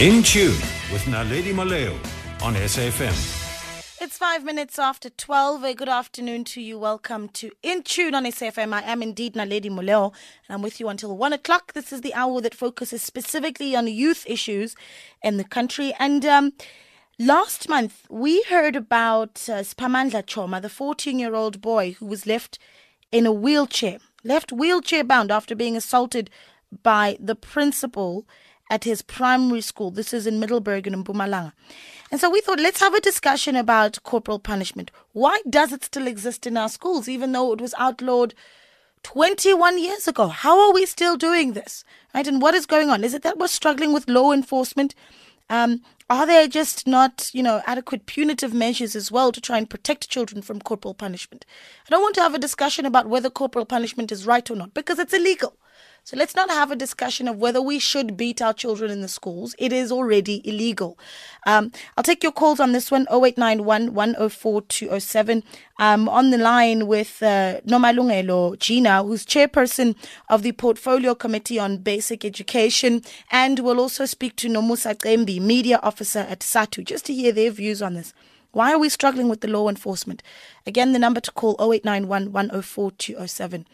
In Tune with Naledi Moleo on SAFM. It's 5 minutes after 12. A good afternoon to you. Welcome to In Tune on SFM. I am indeed Naledi Moleo, and I'm with you until 1 o'clock. This is the hour that focuses specifically on youth issues in the country. And last month, we heard about Siphamandla Choma, the 14-year-old boy who was left wheelchair bound after being assaulted by the principal at his primary school. This is in Middelburg in Mpumalanga. And so we thought, let's have a discussion about corporal punishment. Why does it still exist in our schools, even though it was outlawed 21 years ago? How are we still doing this? Right? And what is going on? Is it that we're struggling with law enforcement? Are there just not, adequate punitive measures as well to try and protect children from corporal punishment? I don't want to have a discussion about whether corporal punishment is right or not, because it's illegal. So let's not have a discussion of whether we should beat our children in the schools. It is already illegal. I'll take your calls on this one, 0891 104 207. I'm on the line with Nomalungelo Gina, who's chairperson of the Portfolio Committee on Basic Education, and we'll also speak to Nomusa Cembi, media officer at SATU, just to hear their views on this. Why are we struggling with the law enforcement? Again, the number to call, 0891 104 207.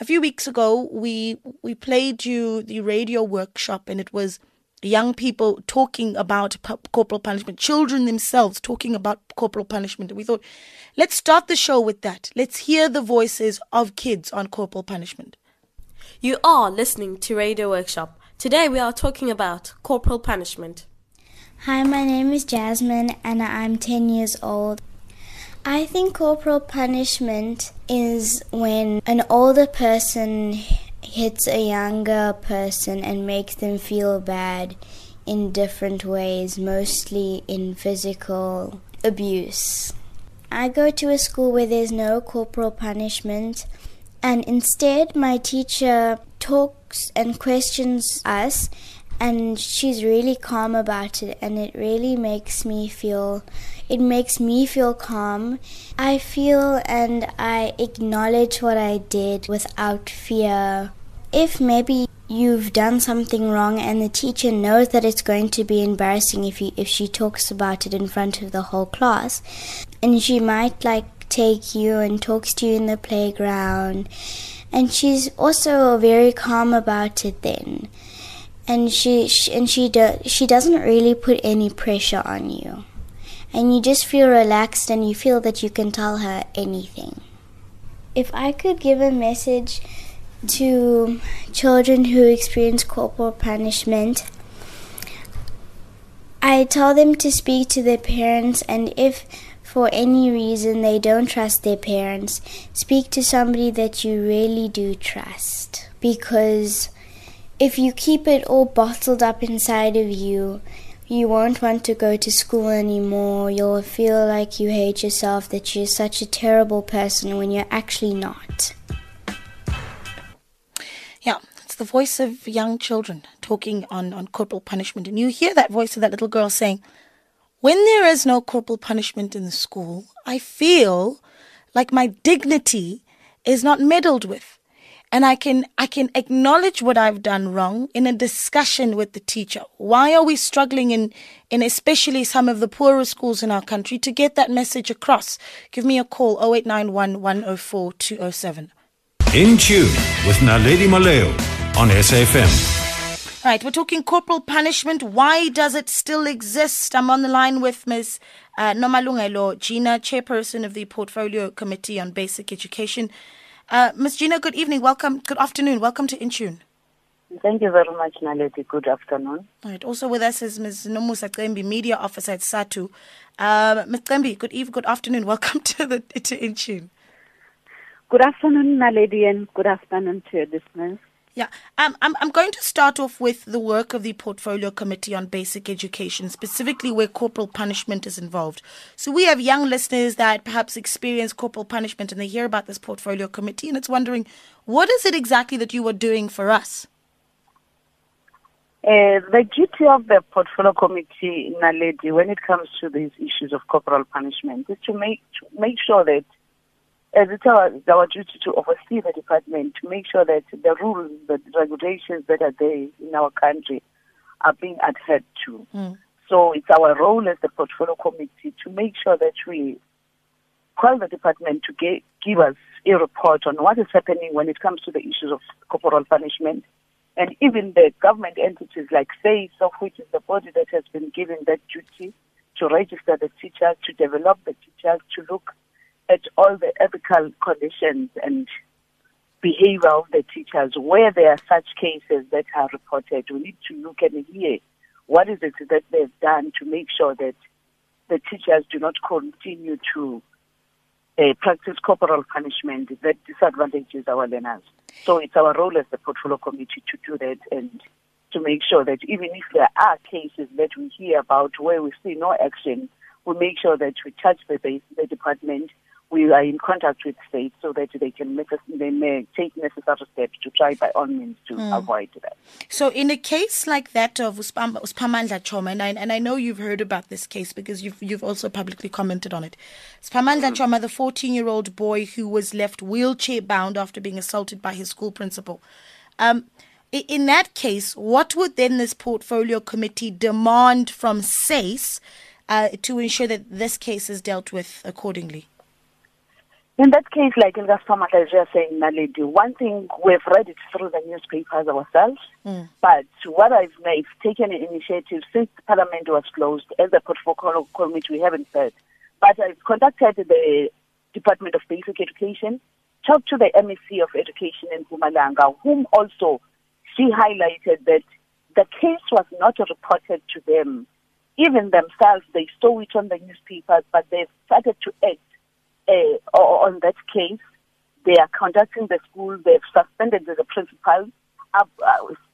A few weeks ago, we played you the radio workshop, and it was young people talking about corporal punishment, children themselves talking about corporal punishment. And we thought, let's start the show with that. Let's hear the voices of kids on corporal punishment. You are listening to Radio Workshop. Today we are talking about corporal punishment. Hi, my name is Jasmine, and I'm 10 years old. I think corporal punishment is when an older person hits a younger person and makes them feel bad in different ways, mostly in physical abuse. I go to a school where there's no corporal punishment, and instead my teacher talks and questions us, and she's really calm about it, and it really makes me feel calm. I feel and I acknowledge what I did without fear. If maybe you've done something wrong and the teacher knows that it's going to be embarrassing if she talks about it in front of the whole class, and she might take you and talks to you in the playground, and she's also very calm about it then, and she doesn't really put any pressure on you. And you just feel relaxed, and you feel that you can tell her anything. If I could give a message to children who experience corporal punishment, I tell them to speak to their parents, and if for any reason they don't trust their parents, speak to somebody that you really do trust. Because if you keep it all bottled up inside of you, you won't want to go to school anymore. You'll feel like you hate yourself, that you're such a terrible person when you're actually not. Yeah, it's the voice of young children talking on corporal punishment. And you hear that voice of that little girl saying, when there is no corporal punishment in the school, I feel like my dignity is not meddled with. And I can acknowledge what I've done wrong in a discussion with the teacher. Why are we struggling in especially some of the poorer schools in our country to get that message across? Give me a call, 0891 104 207. In Tune with Naledi Moleo on SAFM. All right, we're talking corporal punishment. Why does it still exist? I'm on the line with Ms. Nomalungelo Gina, chairperson of the Portfolio Committee on Basic Education. Ms. Gina, good evening. Good afternoon. Welcome to In Tune. Thank you very much, Naledi. Good afternoon. All right. Also with us is Ms. Nomusa Cembi, media officer at SATU. Ms. Cembi, good afternoon. Welcome to In Tune. Good afternoon, Naledi, and good afternoon to your listeners. Yeah, I'm going to start off with the work of the Portfolio Committee on Basic Education, specifically where corporal punishment is involved. So we have young listeners that perhaps experience corporal punishment and they hear about this Portfolio Committee and it's wondering, what is it exactly that you are doing for us? The duty of the Portfolio Committee, Naledi, when it comes to these issues of corporal punishment is to make sure that it's our duty to oversee the department, to make sure that the rules, the regulations that are there in our country are being adhered to. Mm. So it's our role as the portfolio committee to make sure that we call the department to give us a report on what is happening when it comes to the issues of corporal punishment. And even the government entities like SACE, of which is the body that has been given that duty to register the teachers, to develop the teachers, to look at all the ethical conditions and behavior of the teachers. Where there are such cases that are reported, we need to look and hear what is it that they've done to make sure that the teachers do not continue to practice corporal punishment that disadvantages our learners. So it's our role as the portfolio committee to do that and to make sure that even if there are cases that we hear about where we see no action, we make sure that we touch the department. We are in contact with states so that they can may take necessary steps to try by all means to avoid that. So in a case like that of Siphamandla Choma, and I know you've heard about this case because you've also publicly commented on it. Siphamandla Choma, the 14-year-old boy who was left wheelchair-bound after being assaulted by his school principal. In that case, what would then this portfolio committee demand from SACE to ensure that this case is dealt with accordingly? In that case, like in Grahamstown, as you are saying, Naledi, one thing, we've read it through the newspapers ourselves, but what I've taken an initiative since Parliament was closed, as a portfolio committee, we haven't heard. But I've contacted the Department of Basic Education, talked to the MEC of Education in Mpumalanga, whom also she highlighted that the case was not reported to them. Even themselves, they saw it on the newspapers, but they started to act. On that case, they are contacting the school. They've suspended the principal.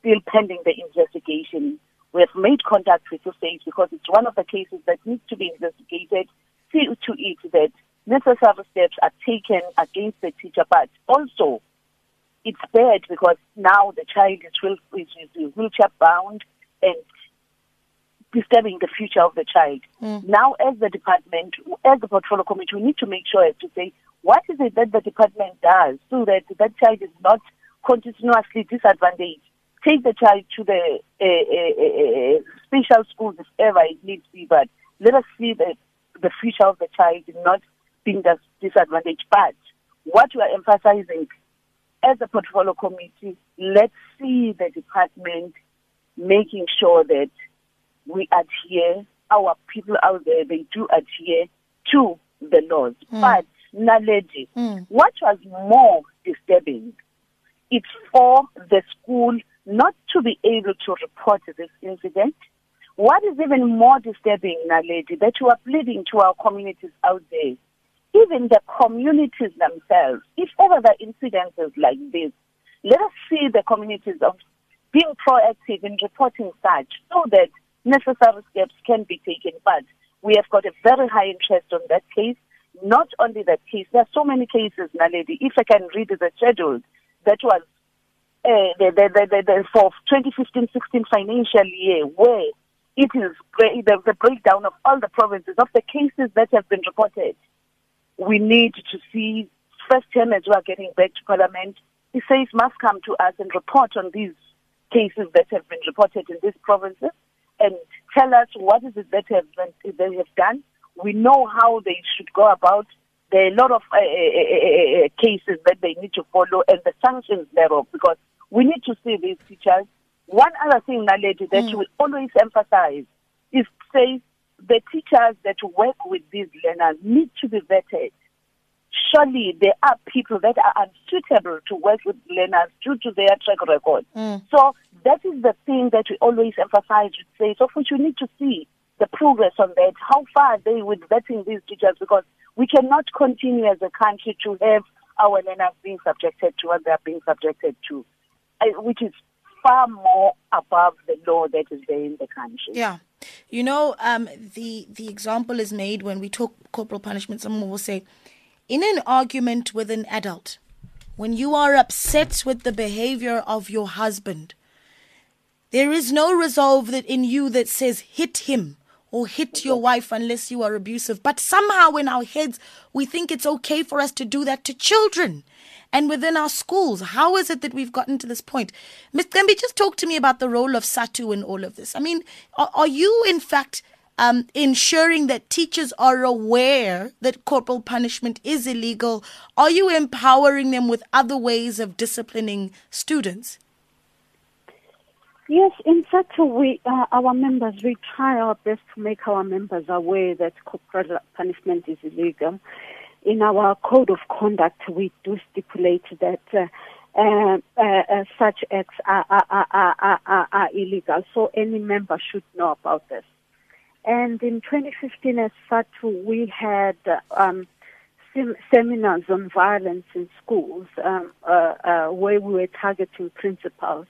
Still pending the investigation. We have made contact with the state because it's one of the cases that needs to be investigated. See to it that necessary steps are taken against the teacher, but also it's bad because now the child is wheelchair bound and disturbing the future of the child. Now, as the department, as the portfolio committee, we need to make sure to say, what is it that the department does so that that child is not continuously disadvantaged? Take the child to the special school, if ever it needs to be, but let us see the future of the child not being disadvantaged. But what we are emphasizing as a portfolio committee, let's see the department making sure that we adhere, our people out there, they do adhere to the laws. But, Naledi, what was more disturbing, it's for the school not to be able to report this incident. What is even more disturbing, Naledi, that you are pleading to our communities out there, even the communities themselves, if over the incidences like this, let us see the communities of being proactive in reporting such so that necessary steps can be taken, but we have got a very high interest on that case. Not only that case, there are so many cases, Naledi. If I can read the schedule, that was the for 2015-16 financial year, where it is the breakdown of all the provinces of the cases that have been reported. We need to see first term as we are getting back to Parliament. The SACE must come to us and report on these cases that have been reported in these provinces, and tell us what is it that they have done. We know how they should go about. There are a lot of cases that they need to follow and the sanctions thereof, because we need to see these teachers. One other thing, Naledi, that you will always emphasize is say the teachers that work with these learners need to be vetted. Surely there are people that are unsuitable to work with learners due to their track record. So that is the thing that we always emphasize with SACE, of which we need to see the progress on that. How far are they with vetting these teachers? Because we cannot continue as a country to have our learners being subjected to what they are being subjected to, which is far more above the law that is there in the country. Yeah. You know, the example is made when we talk corporal punishment. Someone will say, in an argument with an adult, when you are upset with the behavior of your husband, there is no resolve that in you that says hit him or hit your wife unless you are abusive. But somehow in our heads, we think it's okay for us to do that to children. and within our schools. How is it that we've gotten to this point? Ms. Cembi, just talk to me about the role of SATU in all of this. I mean, are you in fact ensuring that teachers are aware that corporal punishment is illegal? Are you empowering them with other ways of disciplining students? Yes, in fact, our members, we try our best to make our members aware that corporal punishment is illegal. In our code of conduct, we do stipulate that such acts are illegal, so any member should know about this. And in 2015, as SATU, we had seminars on violence in schools where we were targeting principals,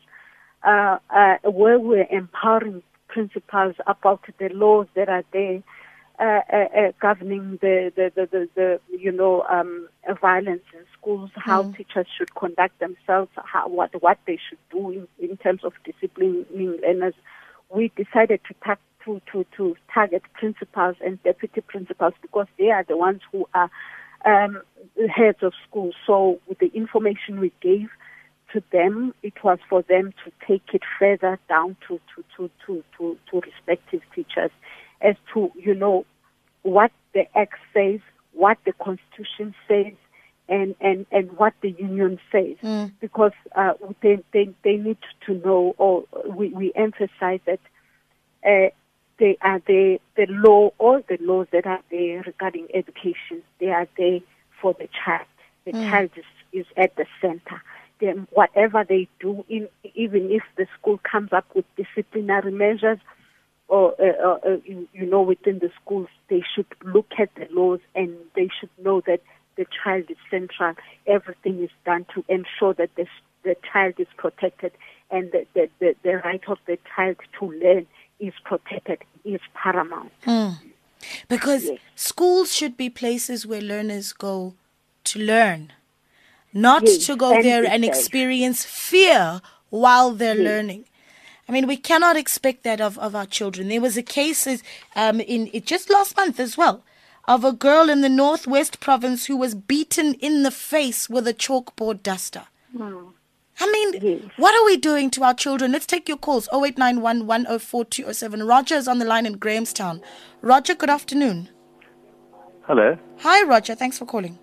where we were empowering principals about the laws that are there governing violence in schools, how teachers should conduct themselves, what they should do in terms of disciplining learners. We decided to target principals and deputy principals because they are the ones who are heads of schools. So with the information we gave to them, it was for them to take it further down to respective teachers as to, what the Act says, what the Constitution says, and what the union says, because they need to know, or we emphasize that they are there, all the laws that are there regarding education, they are there for the child. The child is at the center. Then whatever they do, even if the school comes up with disciplinary measures or, within the schools, they should look at the laws and they should know that the child is central. Everything is done to ensure that the child is protected and that the right of the child to learn is protected, is paramount. Because schools should be places where learners go to learn, not to go and there and experience fear while they're learning. I mean, we cannot expect that of our children. There was a case just last month as well of a girl in the Northwest Province who was beaten in the face with a chalkboard duster. Wow. I mean, what are we doing to our children? Let's take your calls, 0891 104 207. Roger is on the line in Grahamstown. Roger, good afternoon. Hello. Hi, Roger. Thanks for calling.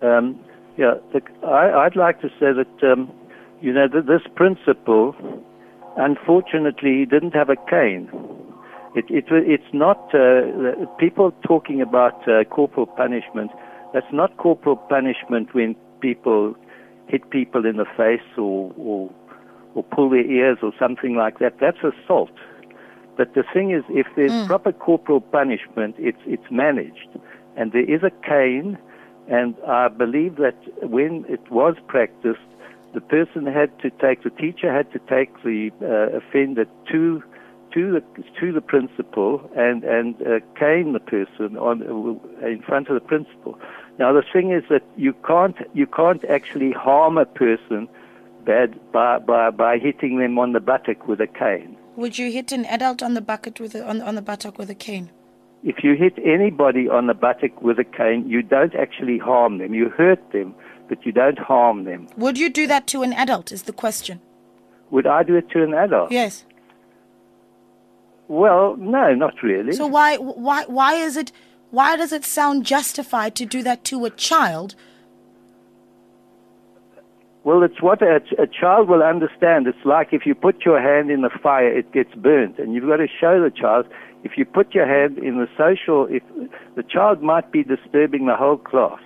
I'd like to say that, that this principal, unfortunately, didn't have a cane. It's not people talking about corporal punishment. That's not corporal punishment when people hit people in the face or pull their ears or something like that. That's assault. But the thing is, if there's proper corporal punishment, it's managed. And there is a cane, and I believe that when it was practiced, the teacher had to take the offender to the principal and cane the person in front of the principal. Now the thing is that you can't actually harm a person by hitting them on the buttock with a cane. Would you hit an adult on the buttock with a cane? If you hit anybody on the buttock with a cane, you don't actually harm them. You hurt them, but you don't harm them. Would you do that to an adult is the question. Would I do it to an adult? Yes. Well, no, not really. So why does it sound justified to do that to a child? Well, it's what a child will understand. It's like if you put your hand in the fire, it gets burnt, and you've got to show the child. If you put your hand in the social, if the child might be disturbing the whole class,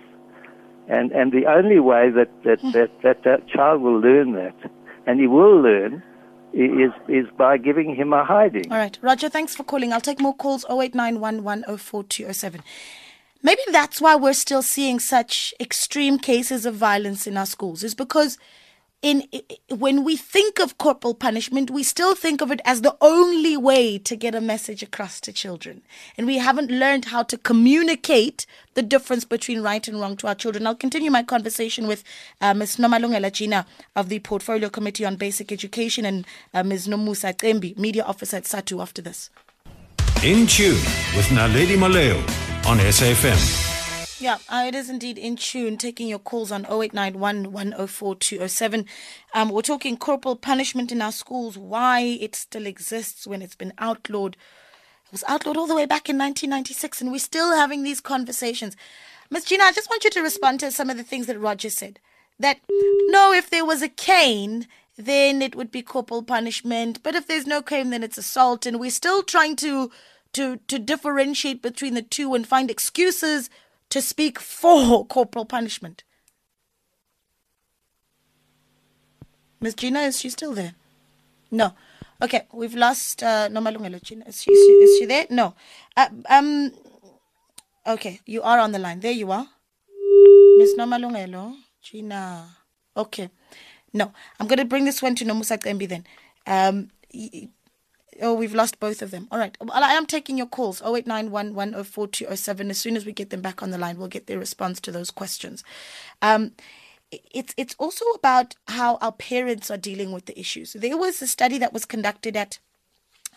and the only way that child will learn that, and he will learn, is by giving him a hiding. All right, Roger, thanks for calling. I'll take more calls, 0891 104 207. Maybe that's why we're still seeing such extreme cases of violence in our schools, is because when we think of corporal punishment, we still think of it as the only way to get a message across to children. And we haven't learned how to communicate the difference between right and wrong to our children. I'll continue my conversation with Ms. Nomalungelo Gina of the Portfolio Committee on Basic Education and Ms. Nomusa Cembi, Media Officer at SATU, after this. In Tune with Naledi Moleo on SAFM. Yeah, it is indeed in tune, taking your calls on 0891 104 207. We're talking corporal punishment in our schools, why it still exists when it's been outlawed. It was outlawed all the way back in 1996, and we're still having these conversations. Ms. Gina, I just want you to respond to some of the things that Roger said. That, no, if there was a cane, then it would be corporal punishment. But if there's no cane, then it's assault. And we're still trying to differentiate between the two and find excuses to speak for corporal punishment. Ms. Gina, is she still there? No. Okay, we've lost Nomalungelo Gina. Is she there? No. Okay, you are on the line. There you are. Ms. Nomalungelo Gina. Okay. No, I'm going to bring this one to Nomusa Cembi then. Oh, we've lost both of them. All right. Well, I am taking your calls. 0891 104 207. As soon as we get them back on the line, we'll get their response to those questions. It's also about how our parents are dealing with the issues. There was a study that was conducted at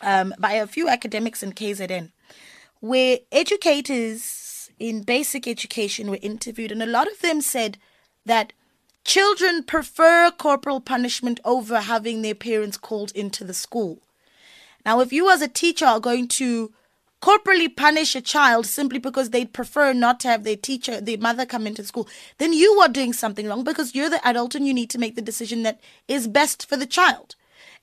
by a few academics in KZN, where educators in basic education were interviewed, and a lot of them said that children prefer corporal punishment over having their parents called into the school. Now, if you as a teacher are going to corporally punish a child simply because they'd prefer not to have their teacher, their mother come into school, then you are doing something wrong, because you're the adult and you need to make the decision that is best for the child.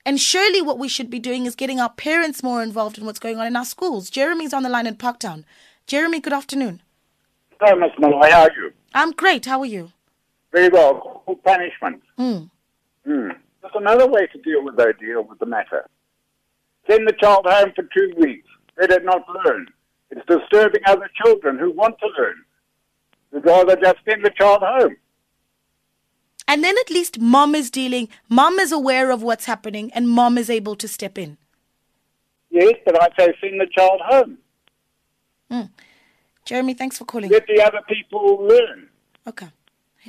And surely what we should be doing is getting our parents more involved in what's going on in our schools. Jeremy's on the line in Parktown. Jeremy, good afternoon. Hi, Ms. Malay, how are you? I'm great. How are you? Very well. Corporal punishment. There's another way to deal with the matter. Send the child home for 2 weeks. They did not learn. It's disturbing other children who want to learn. They'd rather just send the child home. And then at least mom is dealing. Mom is aware of what's happening and mom is able to step in. Yes, but I'd say send the child home. Jeremy, thanks for calling. Let the other people learn. Okay.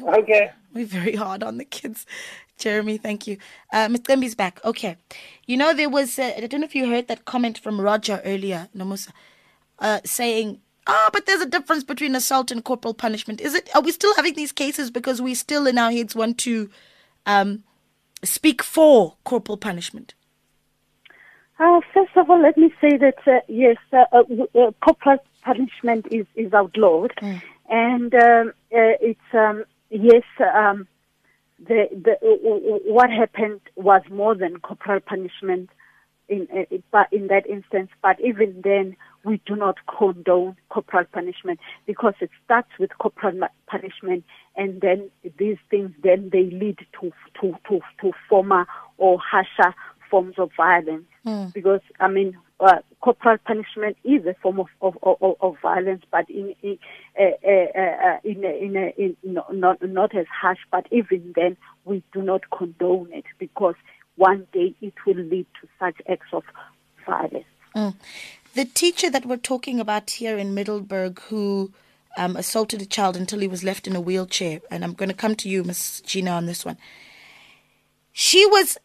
Okay. We're very hard on the kids. Jeremy, thank you. Ms. Cembi's back. Okay. You know, there was, I don't know if you heard that comment from Roger earlier, Nomusa, saying, but there's a difference between assault and corporal punishment. Are we still having these cases because we still in our heads want to speak for corporal punishment? First of all, let me say that, yes, corporal punishment is outlawed. And it's, yes, what happened was more than corporal punishment in that instance. But even then, we do not condone corporal punishment, because it starts with corporal punishment, and then these things they lead to former or harsher forms of violence. Because I mean, corporal punishment is a form of violence, but not as harsh. But even then, we do not condone it, because one day it will lead to such acts of violence. The teacher that we're talking about here in Middelburg, who assaulted a child until he was left in a wheelchair, and I'm going to come to you, Ms. Gina, on this one. She was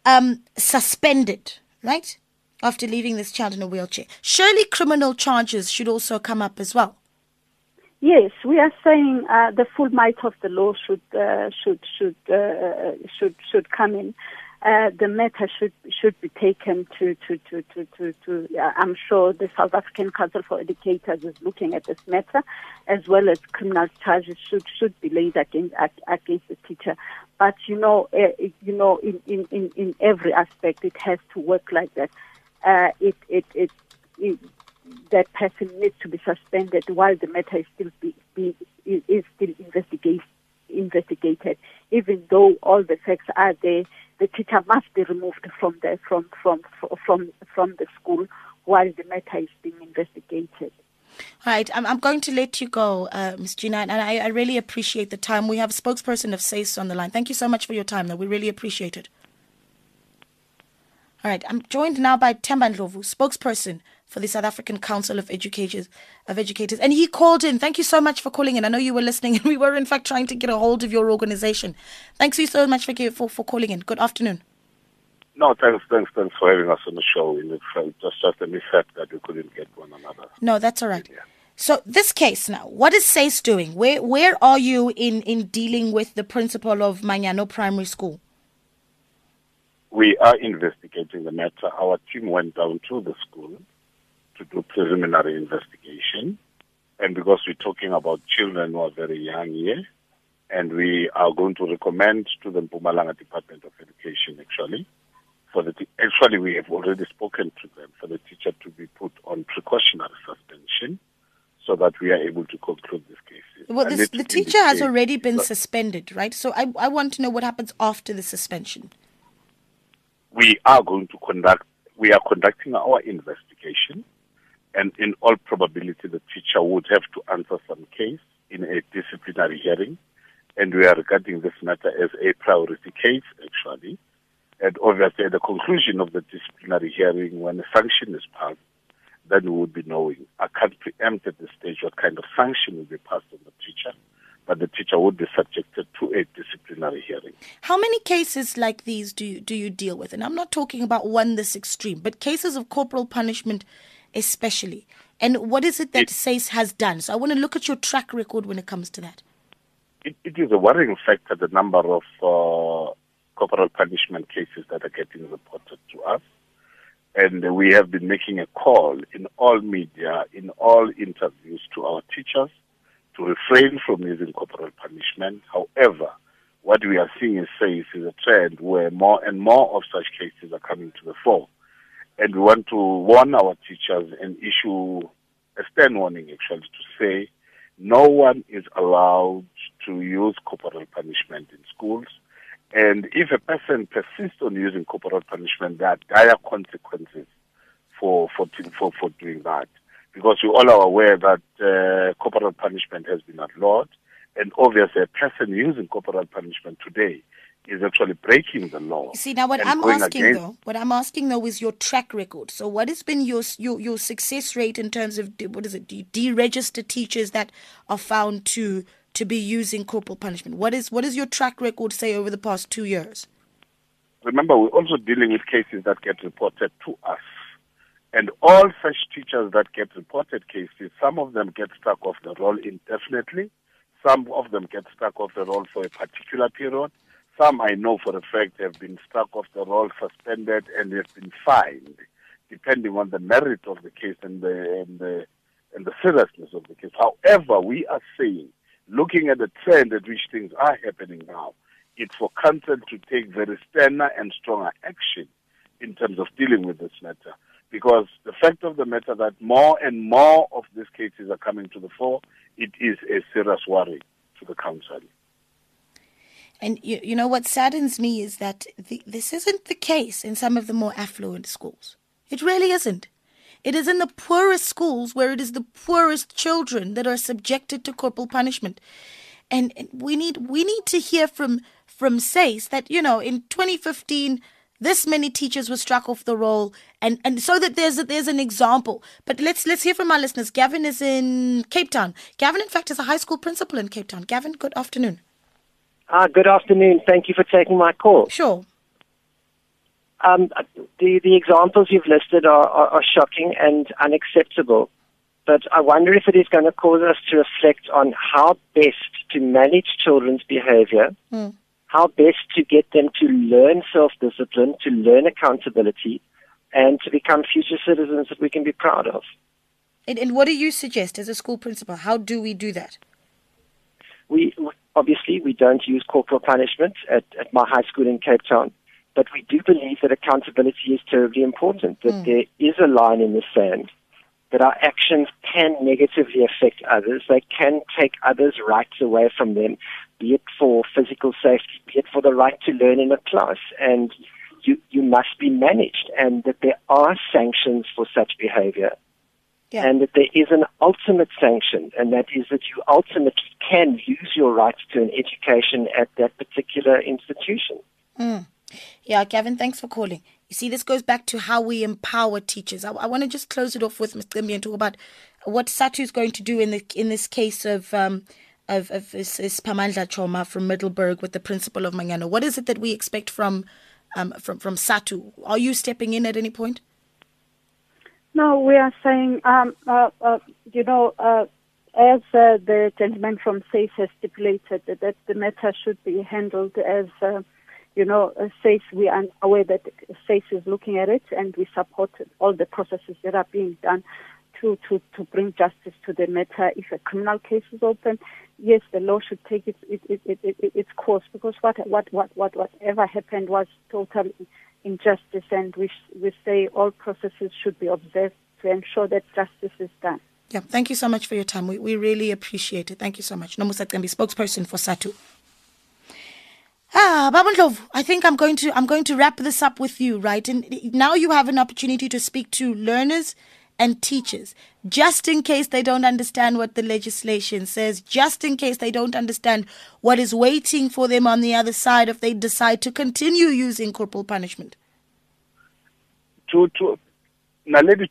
suspended, right, after leaving this child in a wheelchair. Surely criminal charges should also come up as well. Yes, we are saying the full might of the law should come in. The matter should be taken to I'm sure the South African Council for Educators is looking at this matter, as well as criminal charges should be laid against the teacher. But in every aspect, it has to work like that. That person needs to be suspended while the matter is still investigated. Even though all the facts are there, the teacher must be removed from the school while the matter is being investigated. All right, I'm going to let you go, Ms. Gina, and I really appreciate the time. We have a spokesperson of SACE on the line. Thank you so much for your time, though. We really appreciate it. All right, I'm joined now by Temban Lovu, spokesperson for the South African Council of Educators, and he called in. Thank you so much for calling in. I know you were listening, and we were, in fact, trying to get a hold of your organization. Thanks you so much for calling in. Good afternoon. No, thanks for having us on the show. It was just a mishap that we couldn't get one another. No, that's all right. Yeah. So this case now, what is SACE doing? Where are you in dealing with the principal of Manyano Primary School? We are investigating the matter. Our team went down to the school to do preliminary investigation. And because we're talking about children who are very young here, and we are going to recommend to the Mpumalanga Department of Education, actually, for the actually we have already spoken to them, for the teacher to be put on precautionary suspension, so that we are able to conclude this case. Well, the teacher has already been suspended, right? So I want to know what happens after the suspension. We are going to conducting our investigation, and in all probability the teacher would have to answer some case in a disciplinary hearing, and we are regarding this matter as a priority case, actually. And obviously at the conclusion of the disciplinary hearing, when a sanction is passed, then we would be knowing. I can't preempt at this stage what kind of sanction will be passed on the teacher, but the teacher would be subjected to a disciplinary hearing. How many cases like these do you deal with? And I'm not talking about one this extreme, but cases of corporal punishment especially. And what is it that SACE has done? So I want to look at your track record when it comes to that. It is a worrying factor, the number of corporal punishment cases that are getting reported to us. And we have been making a call in all media, in all interviews to our teachers to refrain from using corporal punishment. However, what we are seeing in SACE is a trend where more and more of such cases are coming to the fore. And we want to warn our teachers and issue a stern warning, actually, to say no one is allowed to use corporal punishment in schools. And if a person persists on using corporal punishment, there are dire consequences for doing that. Because we all are aware that corporal punishment has been outlawed. And obviously a person using corporal punishment today is actually breaking the law. See, now what I'm asking though is your track record. So what has been your success rate in terms of, do you deregister teachers that are found to be using corporal punishment? What is your track record say over the past 2 years? Remember, we're also dealing with cases that get reported to us. And all such teachers that get reported cases, some of them get stuck off the roll indefinitely. Some of them get stuck off the roll for a particular period. Some, I know for a fact, have been stuck off the roll, suspended, and have been fined, depending on the merit of the case and the seriousness of the case. However, we are saying, looking at the trend at which things are happening now, it's for council to take very sterner and stronger action in terms of dealing with this matter. Because the fact of the matter that more and more of these cases are coming to the fore, it is a serious worry to the council. And you know what saddens me is that this isn't the case in some of the more affluent schools. It really isn't. It is in the poorest schools where it is the poorest children that are subjected to corporal punishment. And we need to hear from SACE that, you know, in 2015, this many teachers were struck off the roll, and so that there's an example. But let's hear from our listeners. Gavin is in Cape Town. Gavin, in fact, is a high school principal in Cape Town. Gavin, good afternoon. Good afternoon. Thank you for taking my call. Sure. The examples you've listed are shocking and unacceptable, but I wonder if it is going to cause us to reflect on how best to manage children's behavior, how best to get them to learn self-discipline, to learn accountability, and to become future citizens that we can be proud of. And what do you suggest as a school principal? How do we do that? We don't use corporal punishment at my high school in Cape Town. But we do believe that accountability is terribly important, that there is a line in the sand, that our actions can negatively affect others. They can take others' rights away from them, be it for physical safety, be it for the right to learn in a class. And you must be managed, and that there are sanctions for such behavior. Yeah. And that there is an ultimate sanction, and that is that you ultimately can use your rights to an education at that particular institution. Mm. Yeah, Gavin, thanks for calling. You see, this goes back to how we empower teachers. I want to just close it off with Ms. Cembi and talk about what SATU is going to do in this case of Siphamandla Choma from Middelburg with the principal of Manyano. What is it that we expect from SATU? Are you stepping in at any point? No, we are saying You know, as the gentleman from SACE has stipulated, that the matter should be handled as, you know, SACE. We are aware that SACE is looking at it, and we support all the processes that are being done to bring justice to the matter. If a criminal case is open, yes, the law should take its course, because whatever happened was total injustice, and we say all processes should be observed to ensure that justice is done. Yeah, thank you so much for your time. We really appreciate it. Thank you so much. Nomusa Cembi, spokesperson for SATU. Temban Lovu, I think I'm going to wrap this up with you, right? And now you have an opportunity to speak to learners and teachers, just in case they don't understand what the legislation says, just in case they don't understand what is waiting for them on the other side if they decide to continue using corporal punishment.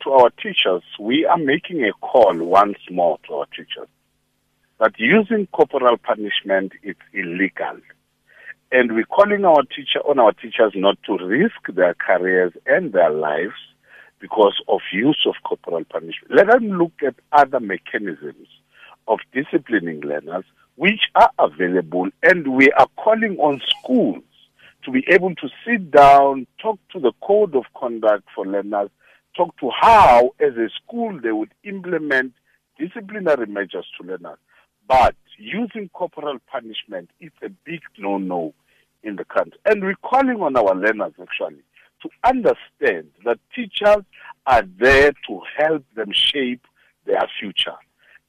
To our teachers, we are making a call once more to our teachers that using corporal punishment is illegal. And we're calling on our teachers not to risk their careers and their lives because of use of corporal punishment. Let us look at other mechanisms of disciplining learners which are available, and we are calling on schools to be able to sit down, talk to the code of conduct for learners, talk to how, as a school, they would implement disciplinary measures to learners. But using corporal punishment is a big no-no in the country. And we're calling on our learners, actually, to understand that teachers are there to help them shape their future.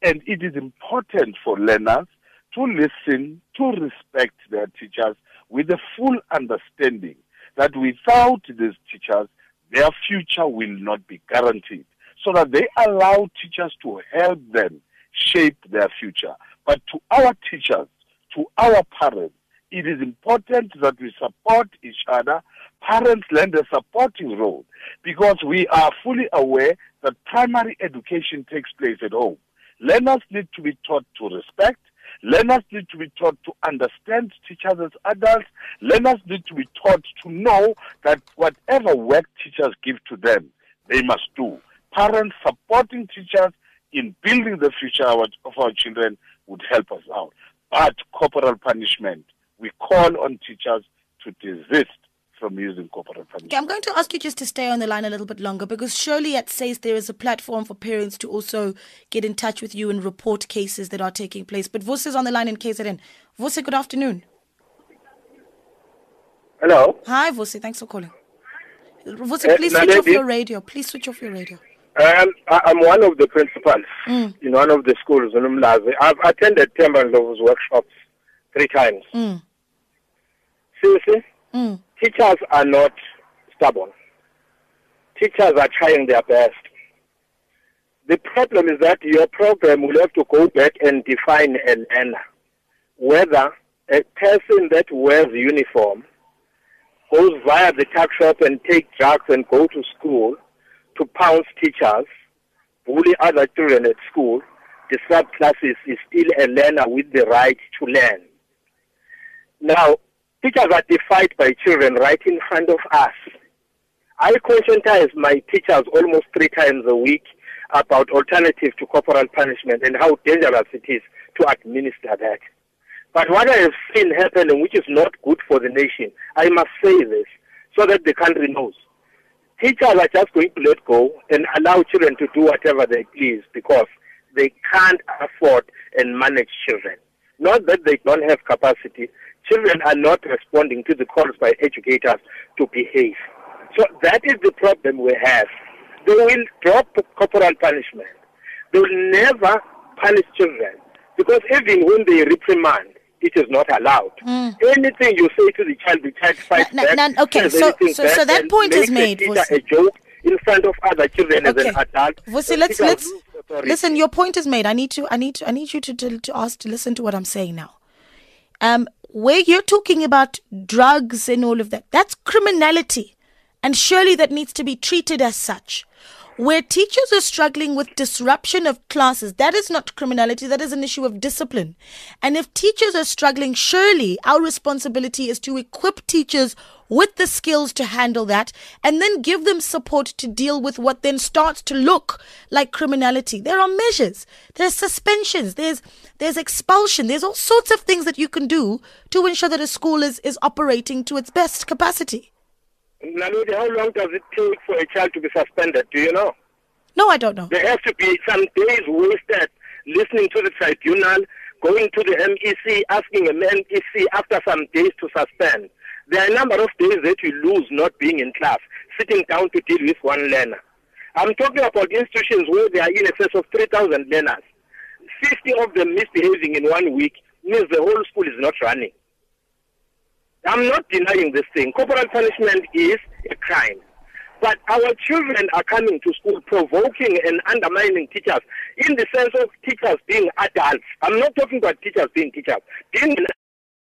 And it is important for learners to listen, to respect their teachers with a full understanding that without these teachers, their future will not be guaranteed. So that they allow teachers to help them shape their future. But to our teachers, to our parents, it is important that we support each other. Parents lend a supporting role because we are fully aware that primary education takes place at home. Learners need to be taught to respect. Learners need to be taught to understand teachers as adults. Learners need to be taught to know that whatever work teachers give to them, they must do. Parents supporting teachers in building the future of our children would help us out. But corporal punishment, we call on teachers to desist from using corporal punishment. Okay, I'm going to ask you just to stay on the line a little bit longer, because surely at SACE there is a platform for parents to also get in touch with you and report cases that are taking place. But Vusi is on the line in KZN. Vusi, good afternoon. Hello. Hi, Vusi. Thanks for calling. Vusi, please switch off your radio. Please switch off your radio. I'm one of the principals in one of the schools in Umlazi. I've attended Temban Lovu's workshops 3 times. Seriously? Teachers are not stubborn. Teachers are trying their best. The problem is that your program will have to go back and define an end. Whether a person that wears uniform goes via the tuck shop and takes drugs and go to school to pounce teachers, bully other children at school, disrupt classes, is still a learner with the right to learn. Now, teachers are defied by children right in front of us. I conscientize my teachers almost 3 times a week about alternative to corporal punishment and how dangerous it is to administer that. But what I have seen happening, which is not good for the nation, I must say this so that the country knows. Teachers are just going to let go and allow children to do whatever they please because they can't afford and manage children. Not that they don't have capacity. Children are not responding to the calls by educators to behave. So that is the problem we have. They will drop corporal punishment. They will never punish children because even when they reprimand, it is not allowed. Anything you say to the child fights back. Okay, so that point is made. A joke in front of other children as an adult. Vusi, let's listen. Your point is made. I need you to listen to what I'm saying now. Where you're talking about drugs and all of that, that's criminality. And surely that needs to be treated as such. where teachers are struggling with disruption of classes, that is not criminality, that is an issue of discipline. And if teachers are struggling, surely our responsibility is to equip teachers with the skills to handle that and then give them support to deal with what then starts to look like criminality. There are measures, there's suspensions, there's expulsion, there's all sorts of things that you can do to ensure that a school is operating to its best capacity. Naledi, how long does it take for a child to be suspended? Do you know? No, I don't know. There have to be some days wasted listening to the tribunal, going to the MEC, asking an MEC after some days to suspend. There are a number of days that you lose not being in class, sitting down to deal with one learner. I'm talking about institutions where there are in excess of 3,000 learners. 50 of them misbehaving in 1 week means the whole school is not running. I'm not denying this thing. Corporal punishment is a crime. But our children are coming to school provoking and undermining teachers in the sense of teachers being adults. I'm not talking about teachers being teachers. Being